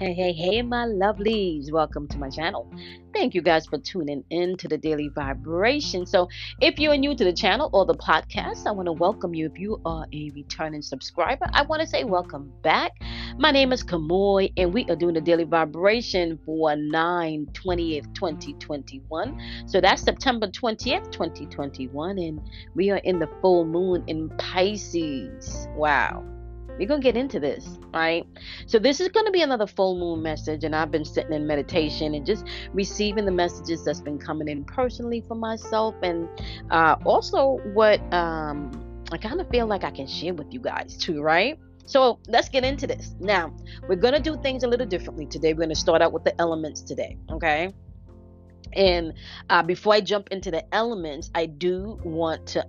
Hey, my lovelies. Welcome to my channel. Thank you guys for tuning in to the Daily Vibration. So if you are new to the channel or the podcast, I want to welcome you. If you are a returning subscriber, I want to say welcome back. My name is Kamoy, and we are doing the Daily Vibration for 9/20th, 2021. So that's September 20th, 2021, and we are in the full moon in Pisces. Wow. We're going to get into this, right? So this is going to be another full moon message, and I've been sitting in meditation and just receiving the messages that's been coming in personally for myself, and also what I kind of feel like I can share with you guys too, right? So let's get into this. Now, we're going to do things a little differently today. We're going to start out with the elements today, okay? And before I jump into the elements, I do want to...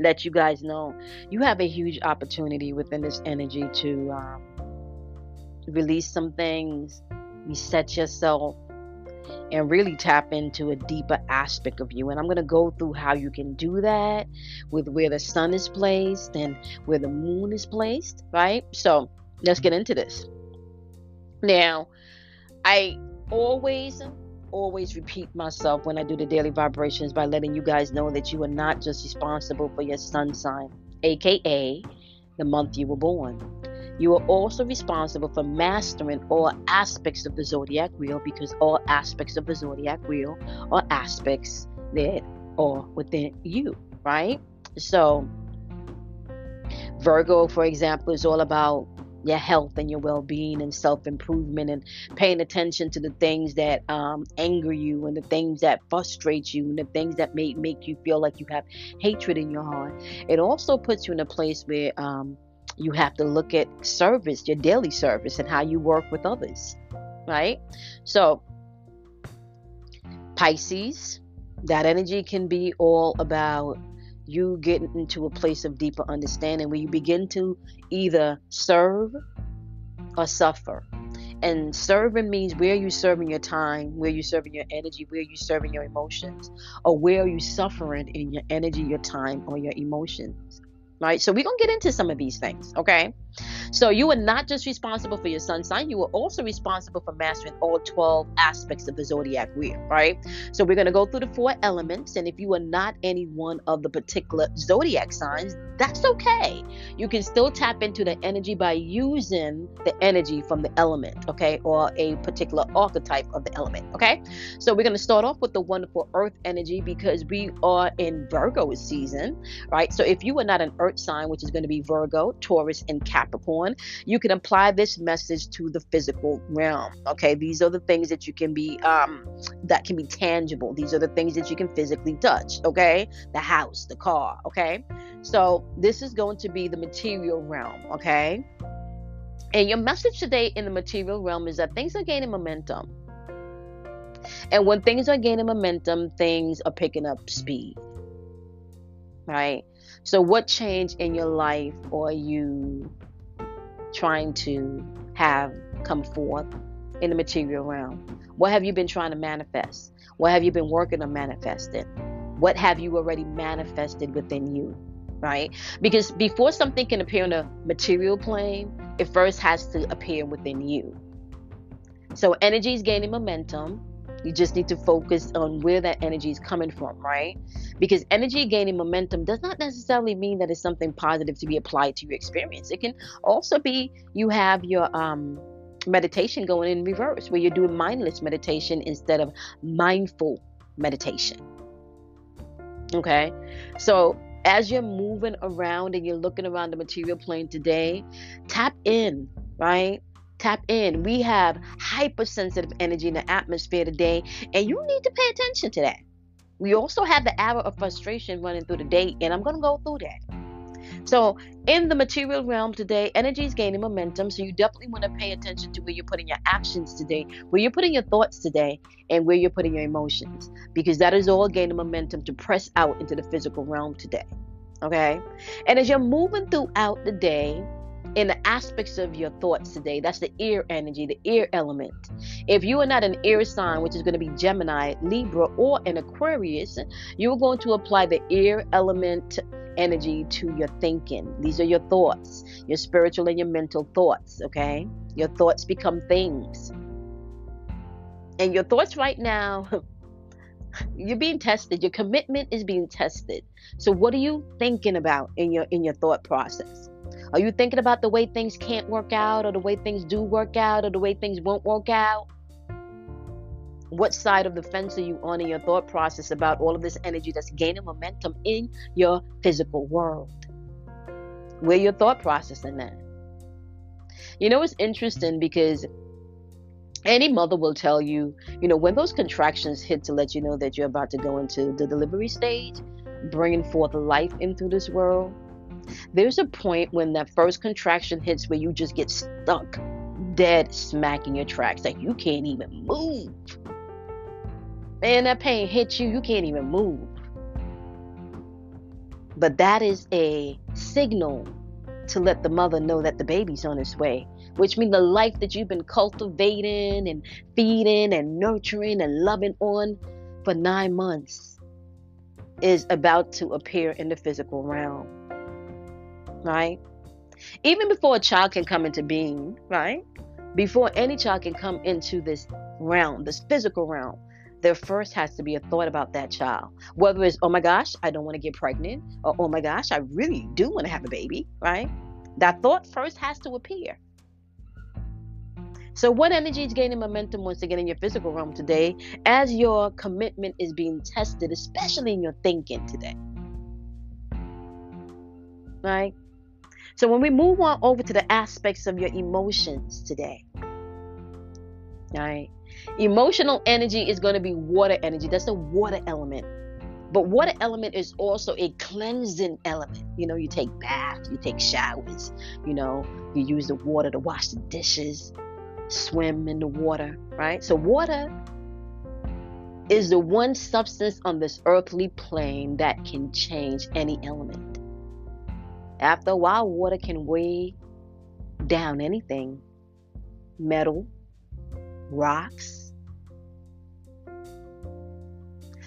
let you guys know you have a huge opportunity within this energy to release some things, reset yourself, and really tap into a deeper aspect of you. And I'm going to go through how you can do that with where the sun is placed and where the moon is placed, right? So let's get into this. Now, I always repeat myself when I do the Daily Vibrations by letting you guys know that you are not just responsible for your sun sign, aka the month you were born. You are also responsible for mastering all aspects of the zodiac wheel, because all aspects of the zodiac wheel are aspects that are within you, right? So Virgo, for example, is all about your health and your well-being and self-improvement, and paying attention to the things that anger you, and the things that frustrate you, and the things that may make you feel like you have hatred in your heart. It also puts you in a place where you have to look at service, your daily service, and how you work with others, right? So Pisces, that energy can be all about you get into a place of deeper understanding where you begin to either serve or suffer. And serving means, where are you serving your time? Where are you serving your energy? Where are you serving your emotions? Or where are you suffering in your energy, your time, or your emotions? Right? So we're going to get into some of these things, okay? So you are not just responsible for your sun sign. You are also responsible for mastering all 12 aspects of the zodiac wheel, right? So we're going to go through the four elements. And if you are not any one of the particular zodiac signs, that's okay. You can still tap into the energy by using the energy from the element, okay? Or a particular archetype of the element, okay? So we're going to start off with the wonderful earth energy, because we are in Virgo season, right? So if you are not an earth sign, which is going to be Virgo, Taurus, and Capricorn, you can apply this message to the physical realm, okay? These are the things that you can be that can be tangible. These are the things that you can physically touch, okay? The house, the car, okay? So this is going to be the material realm, okay? And your message today in the material realm is that things are gaining momentum, and when things are gaining momentum, things are picking up speed, right? So what change in your life are you trying to have come forth in the material realm? What have you been trying to manifest? What have you been working on manifesting? What have you already manifested within you, right? Because before something can appear on a material plane, it first has to appear within you. So energy is gaining momentum. You just need to focus on where that energy is coming from, right? Because energy gaining momentum does not necessarily mean that it's something positive to be applied to your experience. It can also be you have your meditation going in reverse, where you're doing mindless meditation instead of mindful meditation, okay? So as you're moving around and you're looking around the material plane today, tap in, right? Tap in. We have hypersensitive energy in the atmosphere today, and you need to pay attention to that. We also have the hour of frustration running through the day, and I'm going to go through that. So in the material realm today, energy is gaining momentum, so you definitely want to pay attention to where you're putting your actions today, where you're putting your thoughts today, and where you're putting your emotions, because that is all gaining momentum to press out into the physical realm today, okay? And as you're moving throughout the day, in the aspects of your thoughts today. That's the air energy, the air element. If you are not an air sign, which is going to be Gemini, Libra, or an Aquarius, you're going to apply the air element energy to your thinking. These are your thoughts, your spiritual and your mental thoughts, okay? Your thoughts become things. And your thoughts right now, you're being tested. Your commitment is being tested. So what are you thinking about in your thought process? Are you thinking about the way things can't work out, or the way things do work out, or the way things won't work out? What side of the fence are you on in your thought process about all of this energy that's gaining momentum in your physical world? Where your thought process in that? You know, it's interesting because any mother will tell you, you know, when those contractions hit to let you know that you're about to go into the delivery stage, bringing forth life into this world, there's a point when that first contraction hits where you just get stuck, dead smack in your tracks. Like, you can't even move. And that pain hits you, you can't even move. But that is a signal to let the mother know that the baby's on its way, which means the life that you've been cultivating and feeding and nurturing and loving on for 9 months is about to appear in the physical realm, right? Even before a child can come into being, right? Before any child can come into this realm, this physical realm, there first has to be a thought about that child. Whether it's, oh my gosh, I don't want to get pregnant, or oh my gosh, I really do want to have a baby, right? That thought first has to appear. So what energy is gaining momentum once again in your physical realm today as your commitment is being tested, especially in your thinking today, right? So when we move on over to the aspects of your emotions today, right? Emotional energy is going to be water energy. That's the water element. But water element is also a cleansing element. You know, you take baths, you take showers, you know, you use the water to wash the dishes, swim in the water, right? So water is the one substance on this earthly plane that can change any element. After a while, water can weigh down anything. Metal, rocks.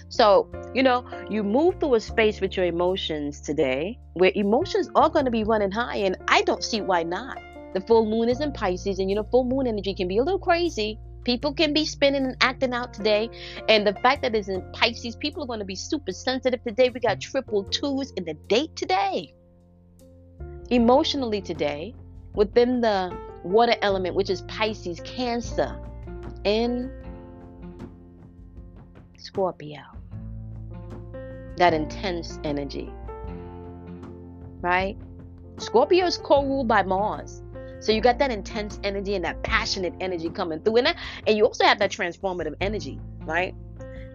So, you know, you move through a space with your emotions today where emotions are going to be running high, and I don't see why not. The full moon is in Pisces, and you know, full moon energy can be a little crazy. People can be spinning and acting out today, and the fact that it's in Pisces, people are going to be super sensitive today. We got 222s in the date today. Emotionally today, within the water element, which is Pisces, Cancer, and Scorpio, that intense energy, right? Scorpio is co-ruled by Mars. So you got that intense energy and that passionate energy coming through in that. And you also have that transformative energy, right?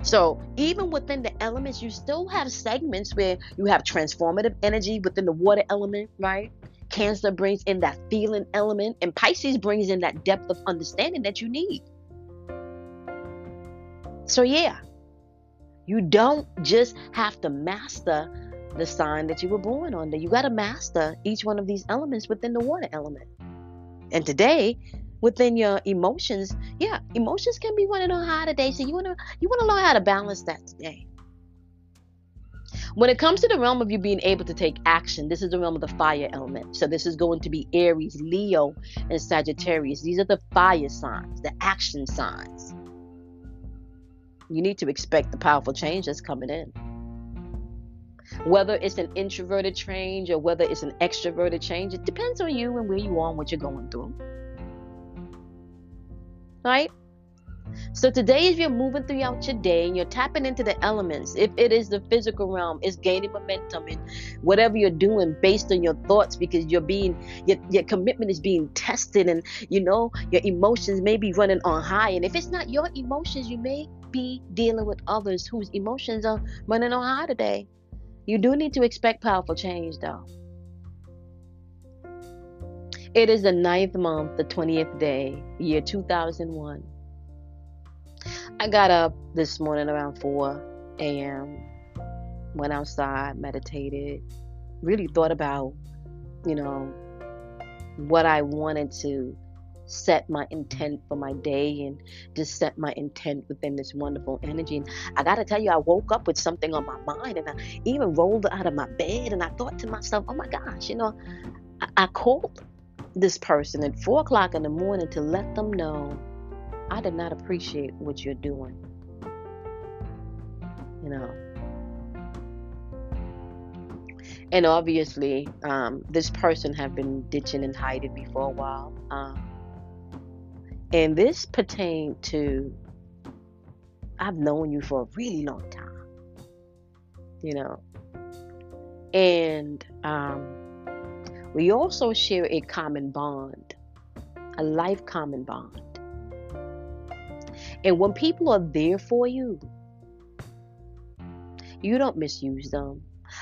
So even within the elements, you still have segments where you have transformative energy within the water element, right? Cancer brings in that feeling element, and Pisces brings in that depth of understanding that you need. So yeah, you don't just have to master the sign that you were born under. You got to master each one of these elements within the water element. And today, within your emotions, yeah, emotions can be running on high today. So you want to learn how to balance that today. When it comes to the realm of you being able to take action, this is the realm of the fire element. So this is going to be Aries, Leo, and Sagittarius. These are the fire signs, the action signs. You need to expect the powerful change that's coming in. Whether it's an introverted change or whether it's an extroverted change, it depends on you and where you are and what you're going through, right? So today, as you're moving throughout your day and you're tapping into the elements, if it is the physical realm, it's gaining momentum in whatever you're doing based on your thoughts, because your commitment is being tested, and you know, your emotions may be running on high. And if it's not your emotions, you may be dealing with others whose emotions are running on high today. You do need to expect powerful change, though. It is the 9th month, the 20th day, year 2001. I got up this morning around 4 a.m., went outside, meditated, really thought about, you know, what I wanted to set my intent for my day and just set my intent within this wonderful energy. And I got to tell you, I woke up with something on my mind, and I even rolled out of my bed, and I thought to myself, oh my gosh, you know, I called this person at 4 o'clock in the morning to let them know I did not appreciate what you're doing. You know, and obviously this person have been ditching and hiding me for a while, and this pertained to, I've known you for a really long time, you know, and we also share a common bond, a life common bond. And when people are there for you, you don't misuse them.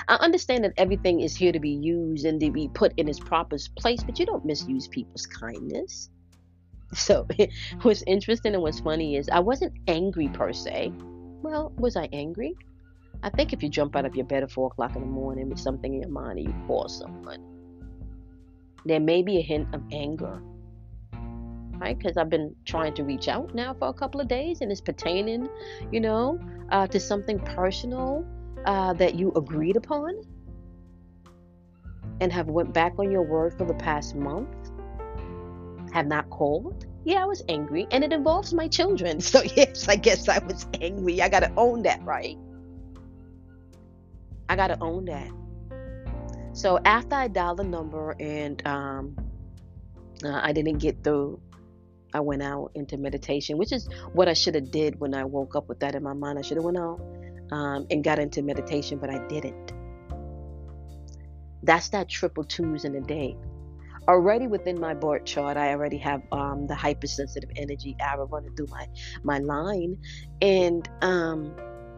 I understand that everything is here to be used and to be put in its proper place, but you don't misuse people's kindness. So what's interesting and what's funny is I wasn't angry per se. Well, was I angry? I think if you jump out of your bed at 4 o'clock in the morning with something in your mind and you call someone, there may be a hint of anger, right? Because I've been trying to reach out now for a couple of days, and it's pertaining, you know, to something personal that you agreed upon and have went back on your word for the past month, have not called. Yeah, I was angry, and it involves my children. So yes, I guess I was angry. I got to own that, right? I got to own that. So after I dialed the number and I didn't get through, I went out into meditation, which is what I should have did when I woke up with that in my mind. I should have went out and got into meditation, but I didn't. That's that 222s in a day. Already within my board chart, I already have the hypersensitive energy arrow running through my line. And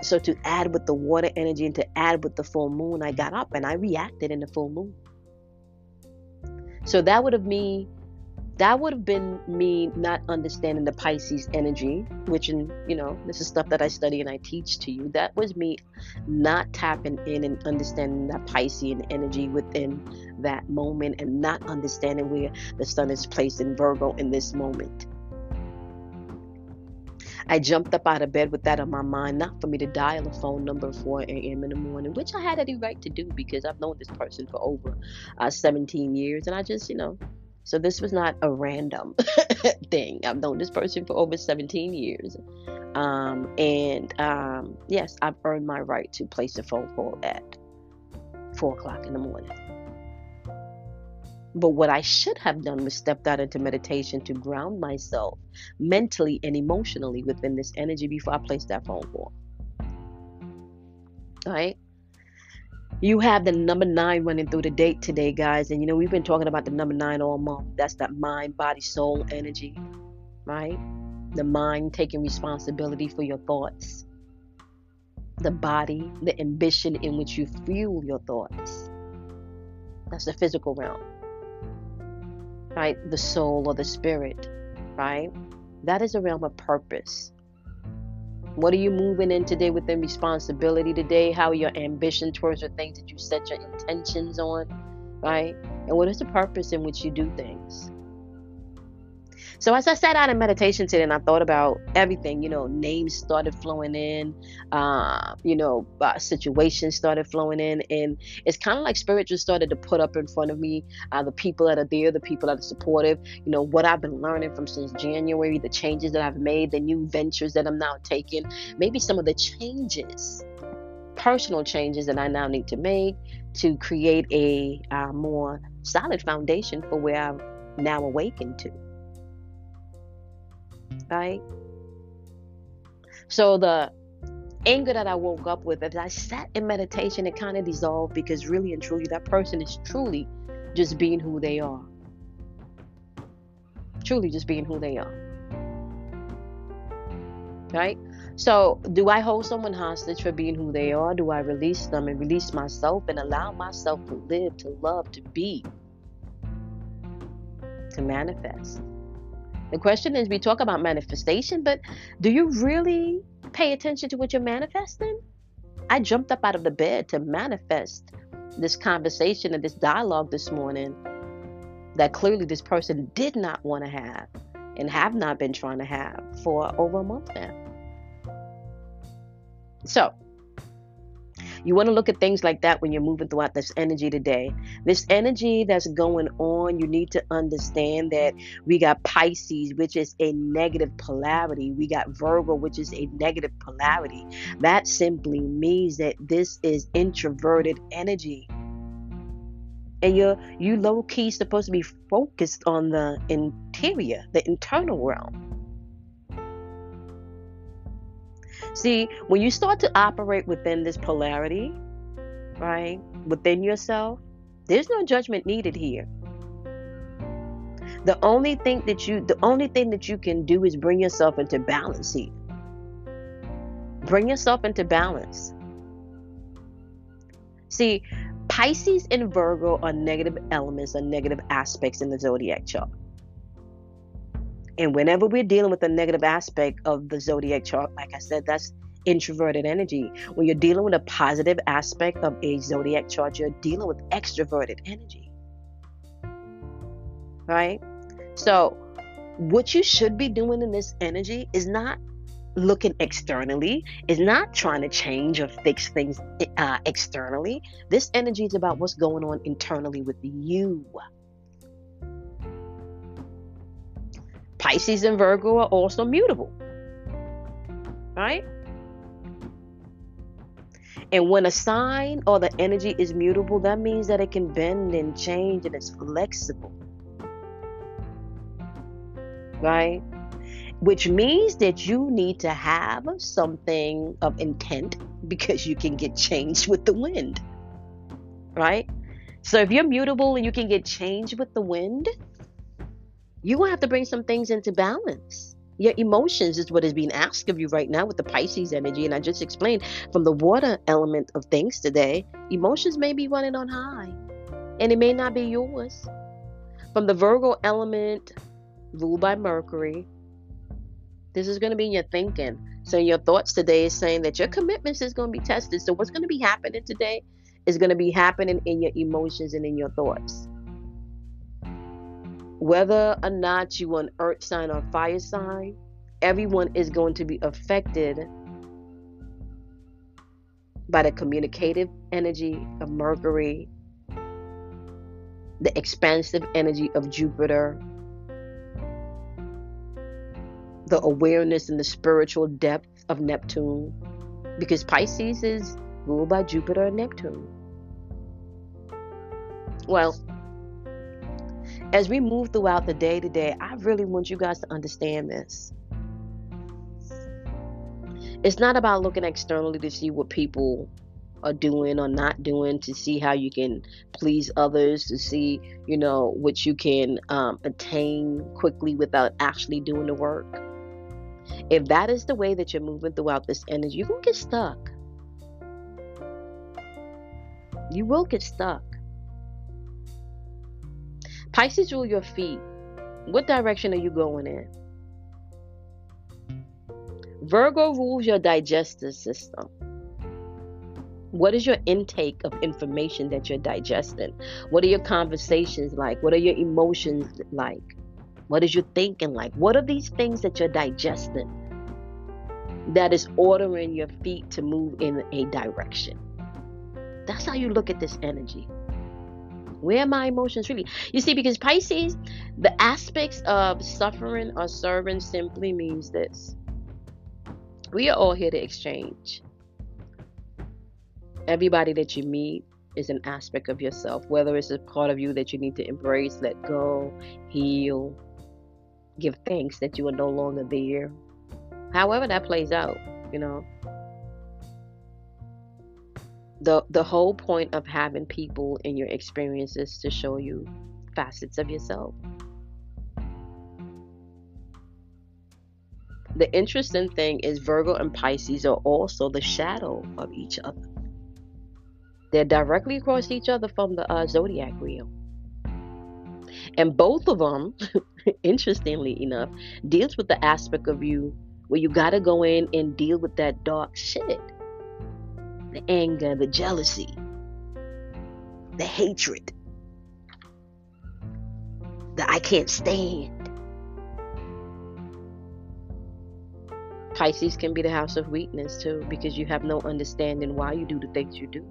so to add with the water energy and to add with the full moon, I got up and I reacted in the full moon. So that would have been me not understanding the Pisces energy, which, in, you know, this is stuff that I study and I teach to you. That was me not tapping in and understanding that Piscean energy within that moment and not understanding where the sun is placed in Virgo in this moment. I jumped up out of bed with that on my mind, not for me to dial a phone number at 4 a.m. in the morning, which I had any right to do because I've known this person for over 17 years. And I just, you know, so this was not a random thing. I've known this person for over 17 years. Yes, I've earned my right to place a phone call at 4 o'clock in the morning. But what I should have done was stepped out into meditation to ground myself mentally and emotionally within this energy before I placed that phone call. All right. You have the number 9 running through the date today, guys. And, you know, we've been talking about the number 9 all month. That's that mind, body, soul energy, right? The mind taking responsibility for your thoughts. The body, the ambition in which you fuel your thoughts. That's the physical realm. Right? The soul or the spirit, right? That is a realm of purpose. What are you moving in today within responsibility today? How are your ambition towards the things that you set your intentions on, right? And what is the purpose in which you do things? So as I sat out in meditation today and I thought about everything, you know, names started flowing in, situations started flowing in. And it's kind of like spirit just started to put up in front of me, the people that are there, the people that are supportive, you know, what I've been learning from since January, the changes that I've made, the new ventures that I'm now taking, maybe some of the changes, personal changes that I now need to make to create a more solid foundation for where I'm now awakened to. Right? So the anger that I woke up with, as I sat in meditation, it kind of dissolved because really and truly, that person is truly just being who they are. Truly just being who they are. Right? So do I hold someone hostage for being who they are? Do I release them and release myself and allow myself to live, to love, to be, to manifest? The question is, we talk about manifestation, but do you really pay attention to what you're manifesting? I jumped up out of the bed to manifest this conversation and this dialogue this morning. that clearly this person did not want to have and have not been trying to have for over a month now. So you want to look at things like that when you're moving throughout this energy today. This energy that's going on, you need to understand that we got Pisces, which is a negative polarity. We got Virgo, which is a negative polarity. That simply means that this is introverted energy. And you low-key supposed to be focused on the interior, the internal realm. See, when you start to operate within this polarity, right, within yourself, there's no judgment needed here. The only thing that you can do is bring yourself into balance here. Bring yourself into balance. See, Pisces and Virgo are negative elements, are negative aspects in the zodiac chart. And whenever we're dealing with a negative aspect of the zodiac chart, like I said, that's introverted energy. When you're dealing with a positive aspect of a zodiac chart, you're dealing with extroverted energy. Right? So what you should be doing in this energy is not looking externally, is not trying to change or fix things externally. This energy is about what's going on internally with you. Pisces and Virgo are also mutable, right? And when a sign or the energy is mutable, that means that it can bend and change and it's flexible, right? Which means that you need to have something of intent because you can get changed with the wind, right? So if you're mutable and you can get changed with the wind, you're going to have to bring some things into balance. Your emotions is what is being asked of you right now with the Pisces energy. And I just explained from the water element of things today, emotions may be running on high and it may not be yours. From the Virgo element, ruled by Mercury, this is going to be in your thinking. So your thoughts today is saying that your commitments is going to be tested. So what's going to be happening today is going to be happening in your emotions and in your thoughts. Whether or not you want earth sign or fire sign, everyone is going to be affected by the communicative energy of Mercury, the expansive energy of Jupiter, the awareness and the spiritual depth of Neptune, because Pisces is ruled by Jupiter and Neptune. Well, as we move throughout the day today, I really want you guys to understand this. It's not about looking externally to see what people are doing or not doing, to see how you can please others, to see, you know, what you can attain quickly without actually doing the work. If that is the way that you're moving throughout this energy, you're going to get stuck. You will get stuck. Pisces rule your feet. What direction are you going in? Virgo rules your digestive system. What is your intake of information that you're digesting? What are your conversations like? What are your emotions like? What is your thinking like? What are these things that you're digesting that is ordering your feet to move in a direction? That's how you look at this energy. Where are my emotions really? You see, because Pisces, the aspects of suffering or serving simply means this. We are all here to exchange. Everybody that you meet is an aspect of yourself, whether it's a part of you that you need to embrace, let go, heal, give thanks that you are no longer there. However that plays out, you know. The whole point of having people in your experience is to show you facets of yourself. The interesting thing is Virgo and Pisces are also the shadow of each other. They're directly across each other from the zodiac wheel. And both of them, interestingly enough, deals with the aspect of you where you got to go in and deal with that dark shit. The anger, the jealousy, the hatred. I can't stand. Pisces can be the house of weakness too, because you have no understanding why you do the things you do.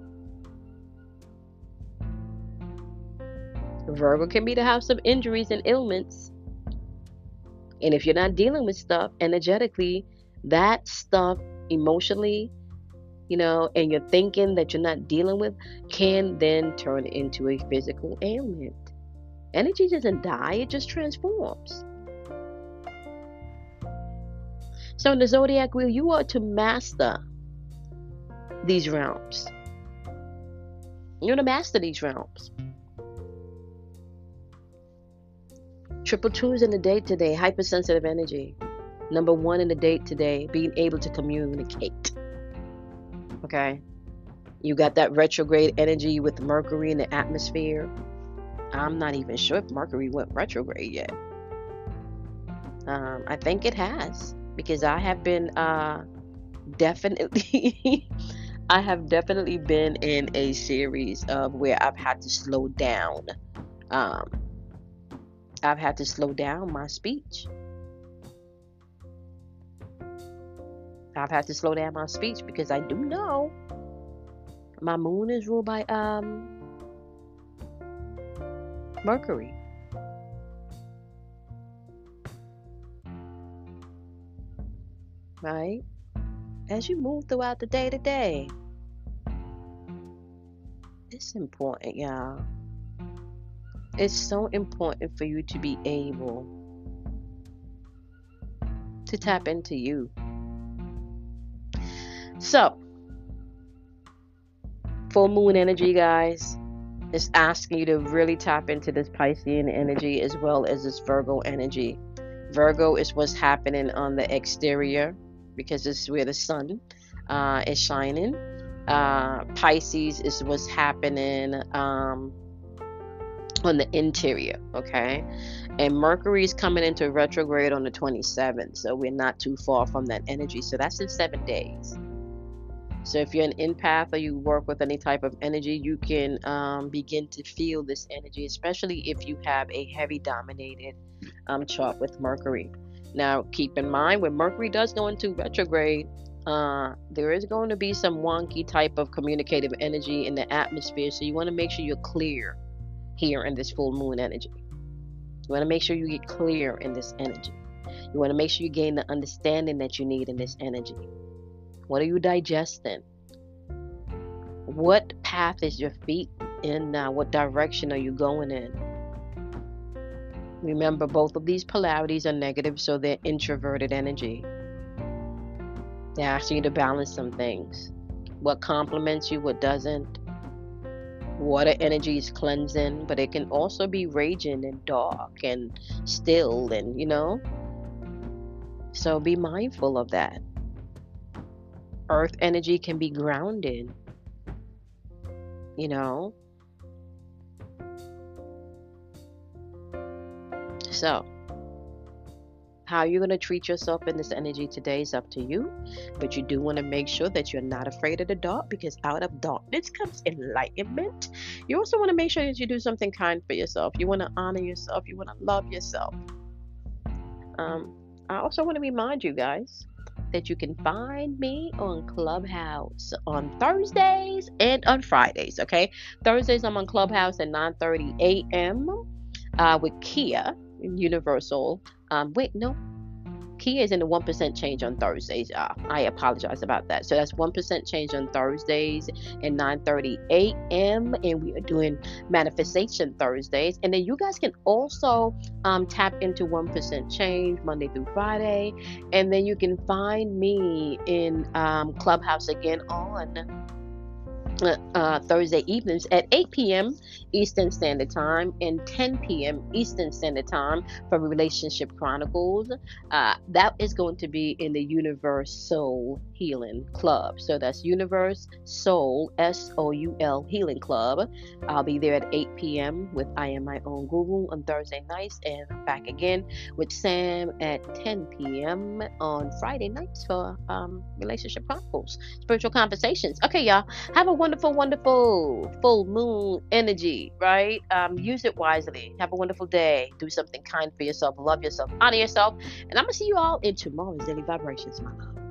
Virgo can be the house of injuries and ailments. And if you're not dealing with stuff energetically, that stuff emotionally, and you're thinking that you're not dealing with, can then turn into a physical ailment. Energy doesn't die, it just transforms. So in the zodiac wheel, you are to master these realms. You're to master these realms. Triple twos in the date today, hypersensitive energy. Number one in the date today, being able to communicate. Okay? You got that retrograde energy with Mercury in the atmosphere. I'm not even sure if Mercury went retrograde yet. I think it has. Because I have been definitely been in a series of where I've had to slow down. I've had to slow down my speech. I've had to slow down my speech because I do know my moon is ruled by Mercury. Right? As you move throughout the day to day, it's important, y'all. It's so important for you to be able to tap into you. So, full moon energy, guys, is asking you to really tap into this Piscean energy as well as this Virgo energy. Virgo is what's happening on the exterior, because it's where the sun is shining. Pisces is what's happening on the interior, okay? And Mercury is coming into retrograde on the 27th, so we're not too far from that energy. So that's in 7 days. So if you're an empath or you work with any type of energy, you can begin to feel this energy, especially if you have a heavy dominated chart with Mercury. Now, keep in mind, when Mercury does go into retrograde, there is going to be some wonky type of communicative energy in the atmosphere. So you want to make sure you're clear here in this full moon energy. You want to make sure you get clear in this energy. You want to make sure you gain the understanding that you need in this energy. What are you digesting? What path is your feet in now? What direction are you going in? Remember, both of these polarities are negative, so they're introverted energy. They're asking you to balance some things. What complements you, what doesn't. Water energy is cleansing, but it can also be raging and dark and still and, So be mindful of that. Earth energy can be grounded, So, how you're going to treat yourself in this energy today is up to you. But you do want to make sure that you're not afraid of the dark, because out of darkness comes enlightenment. You also want to make sure that you do something kind for yourself. You want to honor yourself. You want to love yourself. I also want to remind you guys that you can find me on Clubhouse on Thursdays and on Fridays, okay? Thursdays, I'm on Clubhouse at 9:30 a.m. With Kia. Universal. Kia is in the 1% change on Thursdays. I apologize about that. So that's 1% change on Thursdays at 9:30 a.m. And we are doing Manifestation Thursdays. And then you guys can also tap into 1% change Monday through Friday. And then you can find me in Clubhouse again on Thursday evenings at 8 p.m. Eastern Standard Time and 10 p.m. Eastern Standard Time for Relationship Chronicles. That is going to be in the Universe Soul Healing Club. So that's Universe Soul, S-O-U-L Healing Club. I'll be there at 8 p.m. with I Am My Own Google on Thursday nights, and I'm back again with Sam at 10 p.m. on Friday nights for Relationship Chronicles, Spiritual Conversations. Okay, y'all, have a wonderful, wonderful full moon energy, right? Use it wisely. Have a wonderful day. Do something kind for yourself. Love yourself. Honor yourself. And I'm going to see you all in tomorrow's Daily Vibrations, my love.